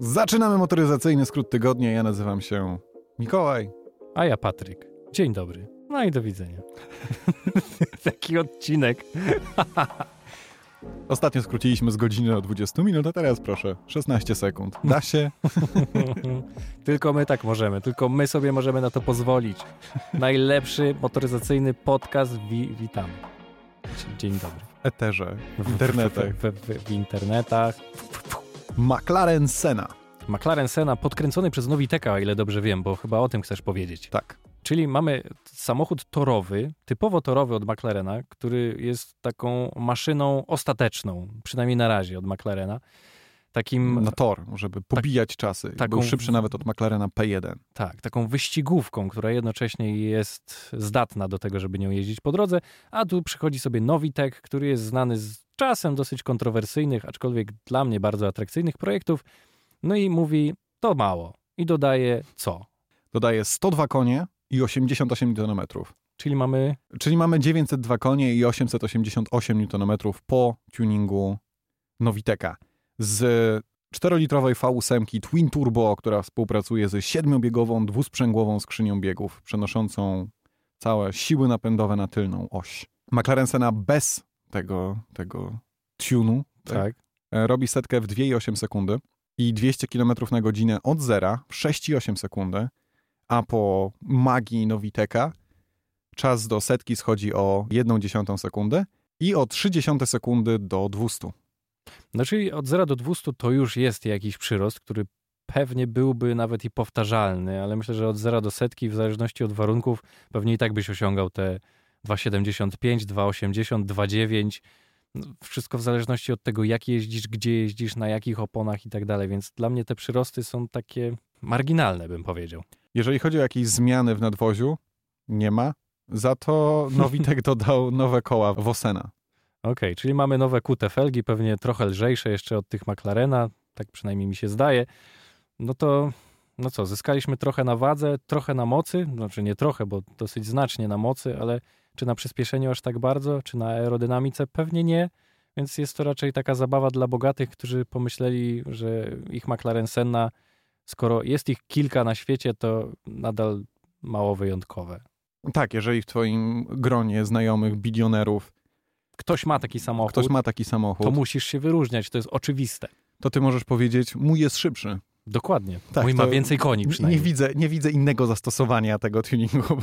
Zaczynamy motoryzacyjny skrót tygodnia. Ja nazywam się Mikołaj. A ja Patryk. Dzień dobry. No i do widzenia. Taki odcinek. Ostatnio skróciliśmy z godziny o 20 minut, a teraz proszę, 16 sekund. Da się? Tylko my tak możemy, tylko my sobie możemy na to pozwolić. Najlepszy motoryzacyjny podcast. Witamy. Dzień dobry. W eterze, w internetach. W internetach. McLaren Senna, podkręcony przez Noviteca, o ile dobrze wiem, bo chyba o tym chcesz powiedzieć. Tak. Czyli mamy samochód torowy, typowo torowy od McLarena, który jest taką maszyną ostateczną, przynajmniej na razie od McLarena. Takim, na tor, żeby pobijać czasy. Był szybszy nawet od McLarena P1. Tak, taką wyścigówką, która jednocześnie jest zdatna do tego, żeby nią jeździć po drodze, a tu przychodzi sobie Novitec, który jest znany z czasem dosyć kontrowersyjnych, aczkolwiek dla mnie bardzo atrakcyjnych projektów. No i mówi, to mało. I dodaje co? Dodaje 102 konie i 88 Nm. Czyli mamy 902 konie i 888 Nm po tuningu Noviteca. Z 4-litrowej V8 Twin Turbo, która współpracuje ze 7-biegową, dwusprzęgłową skrzynią biegów, przenoszącą całe siły napędowe na tylną oś. McLaren Senna bez tego tune'u tak, robi setkę w 2,8 sekundy i 200 km na godzinę od zera w 6,8 sekundy, a po magii Noviteca czas do setki schodzi o 1,1 sekundy i o 0,3 sekundy do 200. No czyli od 0 do 200 to już jest jakiś przyrost, który pewnie byłby nawet i powtarzalny, ale myślę, że od 0 do setki w zależności od warunków pewnie i tak byś osiągał te 2,75, 2,80, 2,9. Wszystko w zależności od tego, jak jeździsz, gdzie jeździsz, na jakich oponach i tak dalej, więc dla mnie te przyrosty są takie marginalne, bym powiedział. Jeżeli chodzi o jakieś zmiany w nadwoziu, nie ma, za to Novitec dodał nowe koła Wosena. Okej, czyli mamy nowe kute felgi, pewnie trochę lżejsze jeszcze od tych McLarena, tak przynajmniej mi się zdaje. No to, no co, zyskaliśmy trochę na wadze, trochę na mocy, znaczy nie trochę, bo dosyć znacznie na mocy, ale czy na przyspieszeniu aż tak bardzo, czy na aerodynamice? Pewnie nie, więc jest to raczej taka zabawa dla bogatych, którzy pomyśleli, że ich McLaren Senna, skoro jest ich kilka na świecie, to nadal mało wyjątkowe. Tak, jeżeli w twoim gronie znajomych bilionerów Ktoś ma taki samochód, to musisz się wyróżniać, to jest oczywiste. To ty możesz powiedzieć, mój jest szybszy. Dokładnie, tak, mój ma więcej koni przynajmniej. Nie widzę innego zastosowania tego tuningu.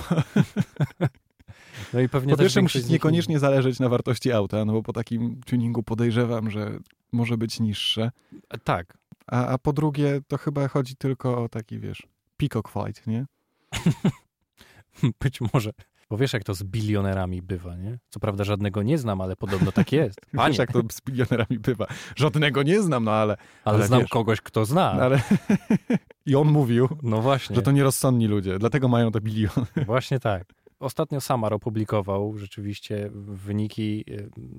No i pewnie po pierwsze musisz niekoniecznie zależeć na wartości auta, no bo po takim tuningu podejrzewam, że może być niższe. Tak. A po drugie, to chyba chodzi tylko o taki, wiesz, peacock fight, nie? Być może. Bo wiesz, jak to z bilionerami bywa, nie? Co prawda żadnego nie znam, ale podobno tak jest. Panie. Wiesz, jak to z bilionerami bywa. Żadnego nie znam, no ale... Ale znam, wiesz, kogoś, kto zna. Ale... I on mówił, no właśnie, że to nierozsądni ludzie, dlatego mają te biliony. Właśnie tak. Ostatnio Samar opublikował rzeczywiście wyniki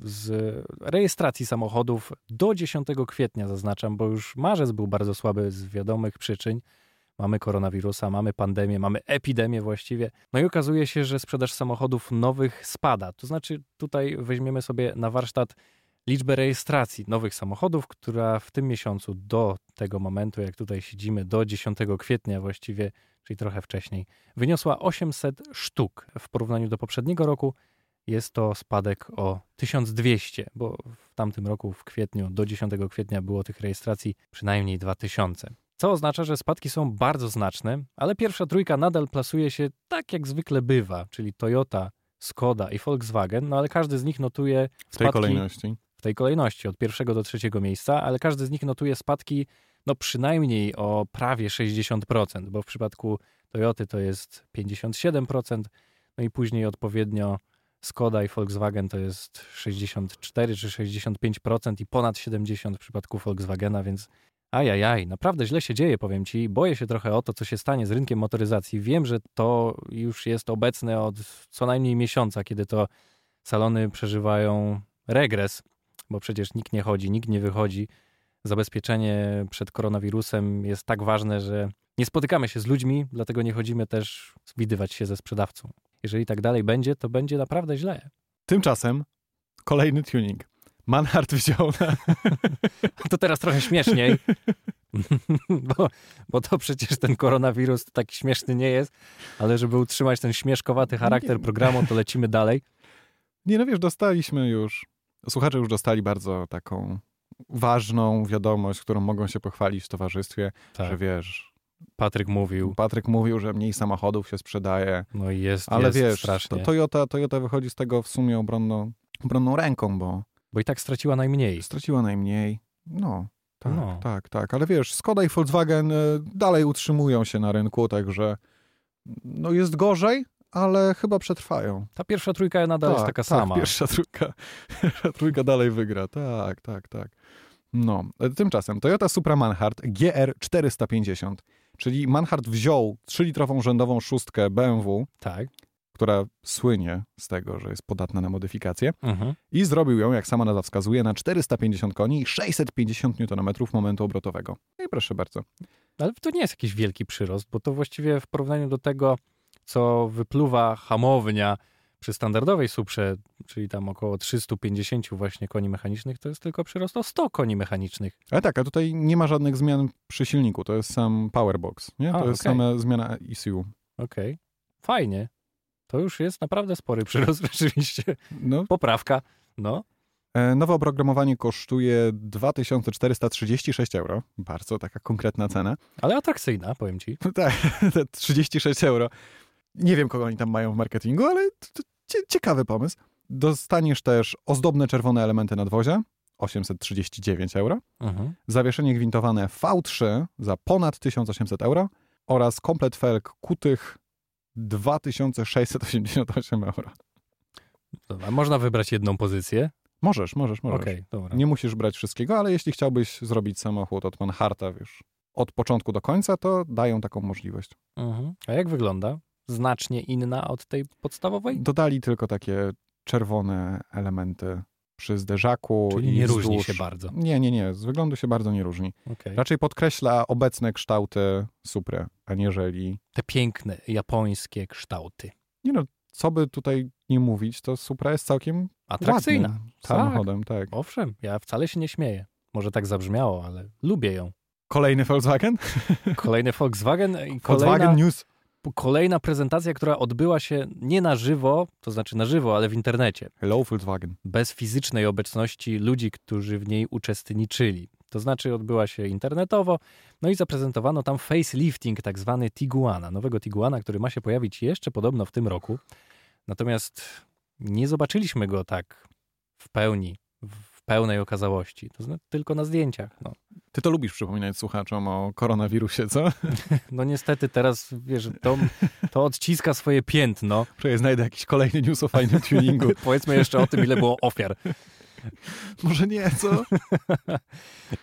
z rejestracji samochodów do 10 kwietnia, zaznaczam, bo już marzec był bardzo słaby z wiadomych przyczyn. Mamy koronawirusa, mamy pandemię, mamy epidemię właściwie. No i okazuje się, że sprzedaż samochodów nowych spada. To znaczy tutaj weźmiemy sobie na warsztat liczbę rejestracji nowych samochodów, która w tym miesiącu do tego momentu, jak tutaj siedzimy, do 10 kwietnia właściwie, czyli trochę wcześniej, wyniosła 800 sztuk. W porównaniu do poprzedniego roku jest to spadek o 1200, bo w tamtym roku w kwietniu, do 10 kwietnia było tych rejestracji przynajmniej 2000. Co oznacza, że spadki są bardzo znaczne, ale pierwsza trójka nadal plasuje się tak jak zwykle bywa, czyli Toyota, Skoda i Volkswagen, no ale każdy z nich notuje spadki w tej kolejności od pierwszego do trzeciego miejsca, ale każdy z nich notuje spadki no przynajmniej o prawie 60%, bo w przypadku Toyoty to jest 57%, no i później odpowiednio Skoda i Volkswagen to jest 64 czy 65% i ponad 70% w przypadku Volkswagena, więc ajajaj, naprawdę źle się dzieje, powiem ci. Boję się trochę o to, co się stanie z rynkiem motoryzacji. Wiem, że to już jest obecne od co najmniej miesiąca, kiedy to salony przeżywają regres, bo przecież nikt nie chodzi, nikt nie wychodzi. Zabezpieczenie przed koronawirusem jest tak ważne, że nie spotykamy się z ludźmi, dlatego nie chodzimy też widywać się ze sprzedawcą. Jeżeli tak dalej będzie, to będzie naprawdę źle. Tymczasem kolejny tuning. Manhart wziął na... To teraz trochę śmieszniej, bo to przecież ten koronawirus tak śmieszny nie jest, ale żeby utrzymać ten śmieszkowaty charakter programu, to lecimy dalej. Nie, no wiesz, dostaliśmy już, słuchacze już dostali bardzo taką ważną wiadomość, którą mogą się pochwalić w towarzystwie, tak. Że wiesz... Patryk mówił, że mniej samochodów się sprzedaje. No i jest strasznie. Ale wiesz, strasznie. Toyota wychodzi z tego w sumie obronną ręką, bo i tak straciła najmniej. No, tak, no. tak. Ale wiesz, Skoda i Volkswagen dalej utrzymują się na rynku, także no jest gorzej, ale chyba przetrwają. Ta pierwsza trójka nadal jest taka sama. Pierwsza trójka dalej wygra. Tak. No, tymczasem Toyota Supra Manhart GR450, czyli Manhart wziął 3-litrową rzędową szóstkę BMW, tak. Która słynie z tego, że jest podatna na modyfikacje i zrobił ją, jak sama nazwa wskazuje, na 450 koni i 650 Nm momentu obrotowego. No i proszę bardzo. Ale to nie jest jakiś wielki przyrost, bo to właściwie w porównaniu do tego, co wypluwa hamownia przy standardowej Suprze, czyli tam około 350 właśnie koni mechanicznych, to jest tylko przyrost o 100 koni mechanicznych. Ale tak, a tutaj nie ma żadnych zmian przy silniku, to jest sam powerbox, nie? To jest sama zmiana ECU. Okej. Fajnie. To już jest naprawdę spory przyrost rzeczywiście. No. Poprawka, no. Nowe oprogramowanie kosztuje 2436 euro. Bardzo taka konkretna cena. Ale atrakcyjna, powiem ci. Tak, 36 euro. Nie wiem, kogo oni tam mają w marketingu, ale to ciekawy pomysł. Dostaniesz też ozdobne czerwone elementy nadwozia, 839 euro, zawieszenie gwintowane V3 za ponad 1800 euro oraz komplet felg kutych 2688 euro. Dobra, można wybrać jedną pozycję? Możesz. Okay, dobra. Nie musisz brać wszystkiego, ale jeśli chciałbyś zrobić samochód od Manharta, wiesz, od początku do końca, to dają taką możliwość. A jak wygląda? Znacznie inna od tej podstawowej? Dodali tylko takie czerwone elementy przy zderzaku. Czyli nie różni się bardzo. Nie. Z wyglądu się bardzo nie różni. Okay. Raczej podkreśla obecne kształty Supry, aniżeli... Te piękne, japońskie kształty. Nie no, co by tutaj nie mówić, to Supra jest całkiem atrakcyjna. Ładnym samochodem. Tak. Owszem, ja wcale się nie śmieję. Może tak zabrzmiało, ale lubię ją. Kolejny Volkswagen? Kolejny Volkswagen. I Volkswagen News. Kolejna prezentacja, która odbyła się nie na żywo, to znaczy na żywo, ale w internecie. Hello Volkswagen. Bez fizycznej obecności ludzi, którzy w niej uczestniczyli. To znaczy odbyła się internetowo, no i zaprezentowano tam facelifting, tak zwany Tiguana, nowego Tiguana, który ma się pojawić jeszcze podobno w tym roku. Natomiast nie zobaczyliśmy go tak w pełni, w pełnej okazałości. To znaczy tylko na zdjęciach, no. Ty to lubisz przypominać słuchaczom o koronawirusie, co? No niestety teraz, wiesz, to odciska swoje piętno. Przecież znajdę jakiś kolejny news o fajnym tuningu. Powiedzmy jeszcze o tym, ile było ofiar. Może nie, co?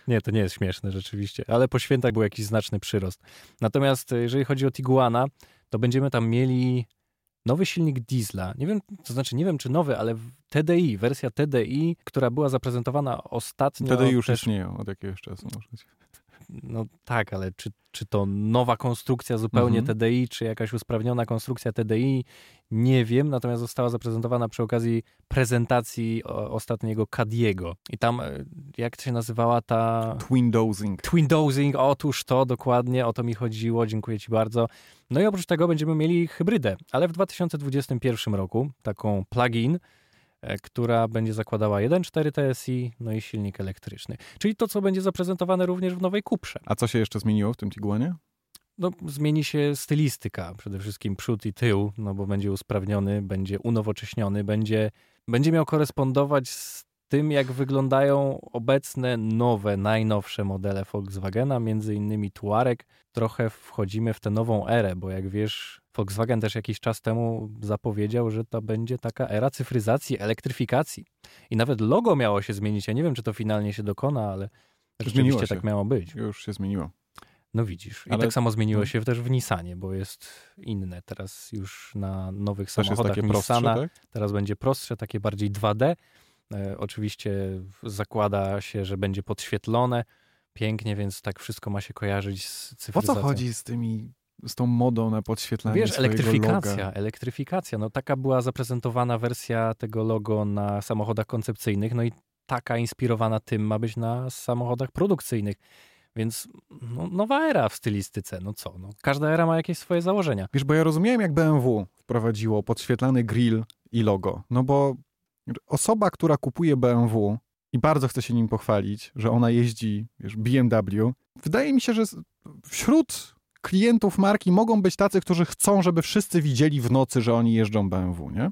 Nie, to nie jest śmieszne rzeczywiście, ale po świętach był jakiś znaczny przyrost. Natomiast jeżeli chodzi o Tiguana, to będziemy tam mieli nowy silnik diesla. Nie wiem, to znaczy nie wiem, czy nowy, ale TDI, wersja TDI, która była zaprezentowana ostatnio. TDI już też... istnieją od jakiegoś czasu. No tak, ale czy to nowa konstrukcja zupełnie TDI, czy jakaś usprawniona konstrukcja TDI, nie wiem. Natomiast została zaprezentowana przy okazji prezentacji ostatniego Cadiego. I tam, jak się nazywała ta... Twin Dosing, otóż to dokładnie, o to mi chodziło, dziękuję ci bardzo. No i oprócz tego będziemy mieli hybrydę, ale w 2021 roku, taką plug-in, która będzie zakładała 1.4 TSI, no i silnik elektryczny. Czyli to, co będzie zaprezentowane również w nowej Cuprze. A co się jeszcze zmieniło w tym Tiguanie? No, zmieni się stylistyka, przede wszystkim przód i tył, no bo będzie usprawniony, będzie unowocześniony, będzie miał korespondować z tym, jak wyglądają obecne, nowe, najnowsze modele Volkswagena, między innymi Touareg. Trochę wchodzimy w tę nową erę, bo jak wiesz, Volkswagen też jakiś czas temu zapowiedział, że to będzie taka era cyfryzacji, elektryfikacji. I nawet logo miało się zmienić. Ja nie wiem, czy to finalnie się dokona, ale rzeczywiście tak miało być. Już się zmieniło. No widzisz. I ale... tak samo zmieniło się też w Nissanie, bo jest inne. Teraz już na nowych też samochodach jest takie Nissana prostsze, tak? Teraz będzie prostsze, takie bardziej 2D. Oczywiście zakłada się, że będzie podświetlone pięknie, więc tak wszystko ma się kojarzyć z cyfryzacją. O co chodzi z tą modą na podświetlanie swojego loga? Wiesz, elektryfikacja. No taka była zaprezentowana wersja tego logo na samochodach koncepcyjnych, no i taka inspirowana tym ma być na samochodach produkcyjnych. Więc no, nowa era w stylistyce, no co? No, każda era ma jakieś swoje założenia. Wiesz, bo ja rozumiałem, jak BMW wprowadziło podświetlany grill i logo. No bo osoba, która kupuje BMW i bardzo chce się nim pochwalić, że ona jeździ, wiesz, BMW, wydaje mi się, że wśród klientów marki mogą być tacy, którzy chcą, żeby wszyscy widzieli w nocy, że oni jeżdżą BMW, nie?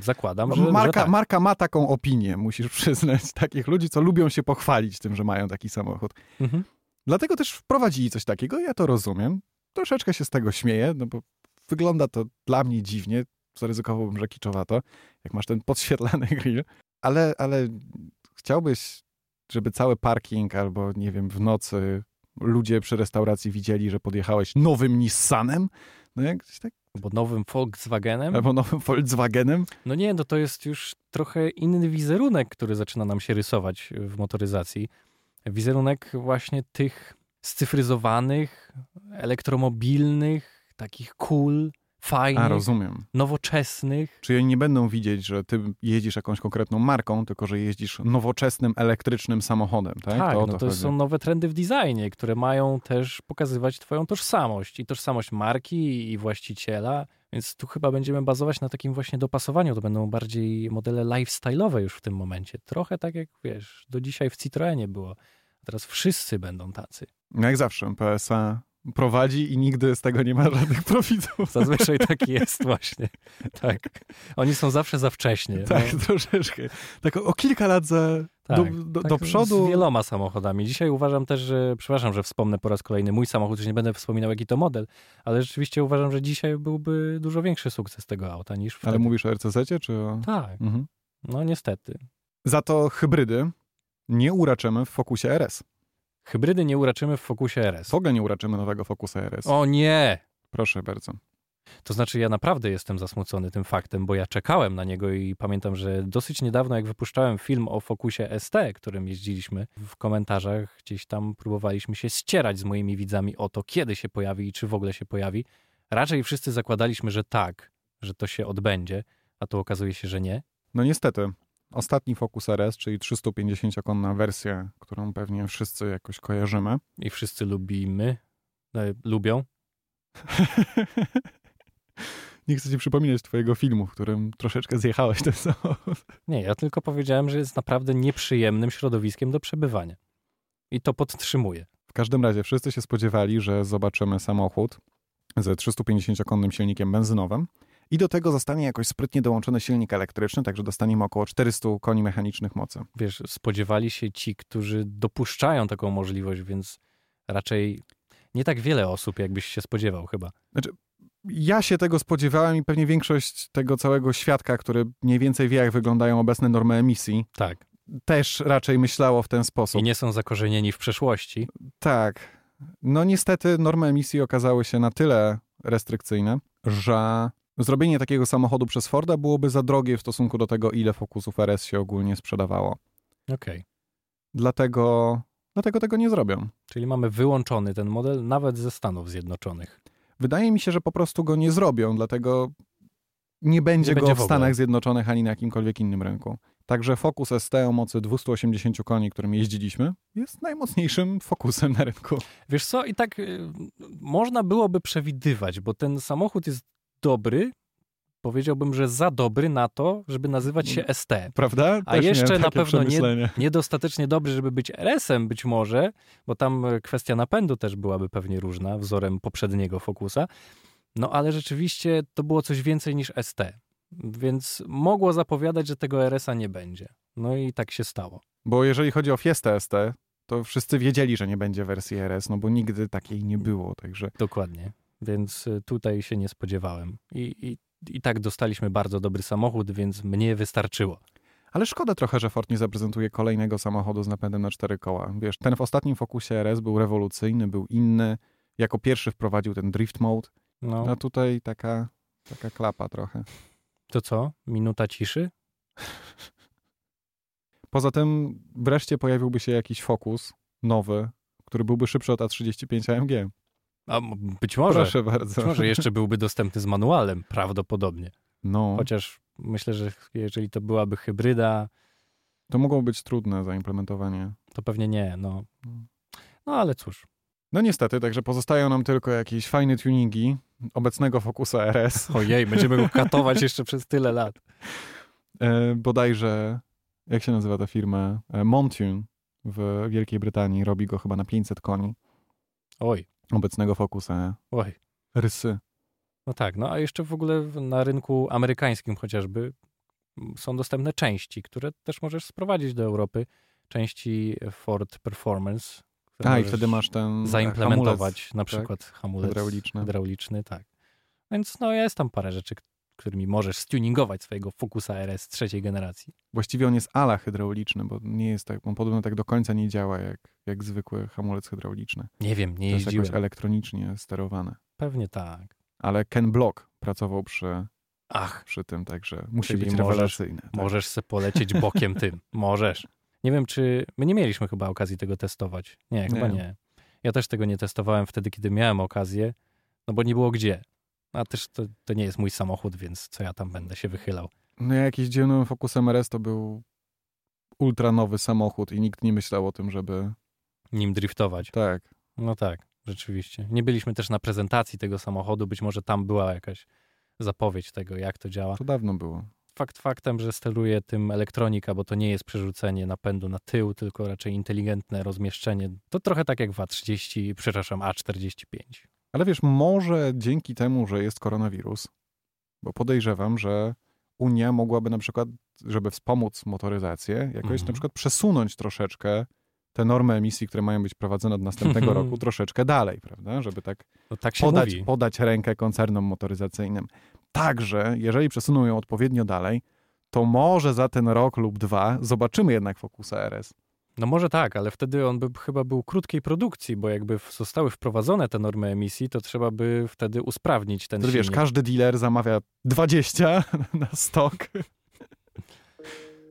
Zakładam, że tak. Marka ma taką opinię, musisz przyznać, takich ludzi, co lubią się pochwalić tym, że mają taki samochód. Mhm. Dlatego też wprowadzili coś takiego, ja to rozumiem. Troszeczkę się z tego śmieję, no bo wygląda to dla mnie dziwnie, zaryzykowałbym, że kiczowato, jak masz ten podświetlany grill. Ale chciałbyś, żeby cały parking albo, nie wiem, w nocy ludzie przy restauracji widzieli, że podjechałeś nowym Nissanem? No jakoś tak. Albo nowym Volkswagenem. No nie, no to jest już trochę inny wizerunek, który zaczyna nam się rysować w motoryzacji. Wizerunek właśnie tych scyfryzowanych, elektromobilnych, takich cool, fajnych, nowoczesnych. Czyli nie będą widzieć, że ty jeździsz jakąś konkretną marką, tylko że jeździsz nowoczesnym, elektrycznym samochodem. Tak, to są nowe trendy w designie, które mają też pokazywać twoją tożsamość i tożsamość marki i właściciela, więc tu chyba będziemy bazować na takim właśnie dopasowaniu. To będą bardziej modele lifestyle'owe już w tym momencie. Trochę tak jak, wiesz, do dzisiaj w Citroenie było, a teraz wszyscy będą tacy. Jak zawsze, PSA prowadzi i nigdy z tego nie ma żadnych profitów. Zazwyczaj tak jest właśnie. Tak. Oni są zawsze za wcześnie. Tak, no. Troszeczkę. Tak o kilka lat do przodu. Z wieloma samochodami. Dzisiaj uważam też, że, przepraszam, że wspomnę po raz kolejny mój samochód, już nie będę wspominał jaki to model, ale rzeczywiście uważam, że dzisiaj byłby dużo większy sukces tego auta niż wtedy. Ale mówisz o RCZ-cie, czy o... Tak. Mhm. No niestety. Za to hybrydy nie uraczymy w Focusie RS. Hybrydy nie uraczymy w Focusie RS. W ogóle nie uraczymy nowego Focusa RS. O nie! Proszę bardzo. To znaczy ja naprawdę jestem zasmucony tym faktem, bo ja czekałem na niego i pamiętam, że dosyć niedawno jak wypuszczałem film o Focusie ST, którym jeździliśmy, w komentarzach gdzieś tam próbowaliśmy się ścierać z moimi widzami o to, kiedy się pojawi i czy w ogóle się pojawi. Raczej wszyscy zakładaliśmy, że tak, że to się odbędzie, a to okazuje się, że nie. No niestety. Ostatni Focus RS, czyli 350-konna wersja, którą pewnie wszyscy jakoś kojarzymy. I wszyscy lubią. Nie chcę ci przypominać twojego filmu, w którym troszeczkę zjechałeś ten samochód. Nie, ja tylko powiedziałem, że jest naprawdę nieprzyjemnym środowiskiem do przebywania. I to podtrzymuję. W każdym razie wszyscy się spodziewali, że zobaczymy samochód ze 350-konnym silnikiem benzynowym. I do tego zostanie jakoś sprytnie dołączony silnik elektryczny, także dostaniemy około 400 koni mechanicznych mocy. Wiesz, spodziewali się ci, którzy dopuszczają taką możliwość, więc raczej nie tak wiele osób, jakbyś się spodziewał chyba. Znaczy, ja się tego spodziewałem i pewnie większość tego całego świadka, który mniej więcej wie, jak wyglądają obecne normy emisji, tak, też raczej myślało w ten sposób. I nie są zakorzenieni w przeszłości. Tak. No niestety normy emisji okazały się na tyle restrykcyjne, że zrobienie takiego samochodu przez Forda byłoby za drogie w stosunku do tego, ile Focusów RS się ogólnie sprzedawało. Okej. Dlatego tego nie zrobią. Czyli mamy wyłączony ten model nawet ze Stanów Zjednoczonych. Wydaje mi się, że po prostu go nie zrobią, dlatego nie będzie go w Stanach Zjednoczonych ani na jakimkolwiek innym rynku. Także Focus ST o mocy 280 koni, którym jeździliśmy, jest najmocniejszym Focusem na rynku. Wiesz co, i tak można byłoby przewidywać, bo ten samochód jest dobry, powiedziałbym, że za dobry na to, żeby nazywać się ST. Prawda? A też jeszcze na pewno niedostatecznie dobry, żeby być RS-em być może, bo tam kwestia napędu też byłaby pewnie różna, wzorem poprzedniego Focusa. No ale rzeczywiście to było coś więcej niż ST, więc mogło zapowiadać, że tego RS-a nie będzie. No i tak się stało. Bo jeżeli chodzi o Fiestę ST, to wszyscy wiedzieli, że nie będzie wersji RS, no bo nigdy takiej nie było, także... Dokładnie. Więc tutaj się nie spodziewałem. I tak dostaliśmy bardzo dobry samochód, więc mnie wystarczyło. Ale szkoda trochę, że Ford nie zaprezentuje kolejnego samochodu z napędem na 4 koła. Wiesz, ten w ostatnim Focusie RS był rewolucyjny, był inny. Jako pierwszy wprowadził ten drift mode. No. A tutaj taka klapa trochę. To co? Minuta ciszy? Poza tym wreszcie pojawiłby się jakiś Focus nowy, który byłby szybszy od A35 AMG. A być może. Proszę bardzo. Być może jeszcze byłby dostępny z manualem, prawdopodobnie. No. Chociaż myślę, że jeżeli to byłaby hybryda, To mogło być trudne zaimplementowanie. To pewnie nie, no. No ale cóż. No niestety, także pozostają nam tylko jakieś fajne tuningi obecnego Focusa RS. Ojej, będziemy go katować jeszcze przez tyle lat. Bodajże, jak się nazywa ta firma? Montune w Wielkiej Brytanii robi go chyba na 500 koni. Oj. Obecnego Focusa. Oj. Rysy. No tak, no a jeszcze w ogóle na rynku amerykańskim chociażby są dostępne części, które też możesz sprowadzić do Europy. Części Ford Performance. A i wtedy masz ten zaimplementować hamulec, na przykład tak? Hamulec hydrauliczny, tak. Więc no jest tam parę rzeczy, którymi możesz stuningować swojego Focusa RS trzeciej generacji. Właściwie on jest ala hydrauliczny, bo nie jest tak, on podobno tak do końca nie działa jak zwykły hamulec hydrauliczny. Nie wiem, nie jeździłem. To jest jakoś elektronicznie sterowane. Pewnie tak. Ale Ken Block pracował przy tym, także musi być rewelacyjny. Tak? Możesz se polecieć bokiem tym. Możesz. Nie wiem, czy my nie mieliśmy chyba okazji tego testować. Nie, chyba nie. Ja też tego nie testowałem wtedy, kiedy miałem okazję, no bo nie było gdzie. A też to nie jest mój samochód, więc co ja tam będę się wychylał. No ja jakiś dziwnym Focusem RS to był ultranowy samochód i nikt nie myślał o tym, żeby... nim driftować. Tak. No tak, rzeczywiście. Nie byliśmy też na prezentacji tego samochodu, być może tam była jakaś zapowiedź tego, jak to działa. To dawno było. Fakt faktem, że steruje tym elektronika, bo to nie jest przerzucenie napędu na tył, tylko raczej inteligentne rozmieszczenie. To trochę tak jak w A45. Ale wiesz, może dzięki temu, że jest koronawirus, bo podejrzewam, że Unia mogłaby na przykład, żeby wspomóc motoryzację, jakoś na przykład przesunąć troszeczkę te normy emisji, które mają być prowadzone od następnego roku, troszeczkę dalej, prawda? Żeby tak, no tak się podać rękę koncernom motoryzacyjnym. Także, jeżeli przesuną ją odpowiednio dalej, to może za ten rok lub dwa zobaczymy jednak Focusa RS. No może tak, ale wtedy on by chyba był krótkiej produkcji, bo jakby zostały wprowadzone te normy emisji, to trzeba by wtedy usprawnić ten silnik. Wiesz, każdy dealer zamawia 20 na stok.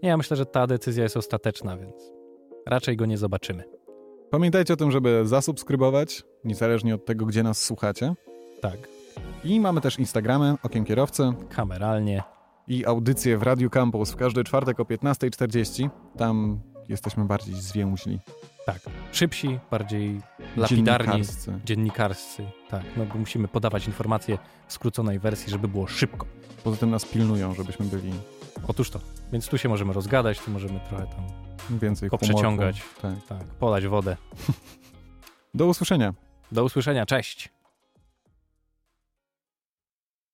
Nie, ja myślę, że ta decyzja jest ostateczna, więc raczej go nie zobaczymy. Pamiętajcie o tym, żeby zasubskrybować, niezależnie od tego, gdzie nas słuchacie. Tak. I mamy też Instagramy, Okiem Kierowcy. Kameralnie. I audycję w Radio Campus w każdy czwartek o 15:40. Tam jesteśmy bardziej zwięźli. Tak. Szybsi, bardziej lapidarni. Dziennikarscy. Tak. No bo musimy podawać informacje w skróconej wersji, żeby było szybko. Poza tym nas pilnują, żebyśmy byli... Otóż to. Więc tu się możemy rozgadać, tu możemy trochę tam... Więcej poprzeciągać. Tak. Polać wodę. Do usłyszenia. Cześć.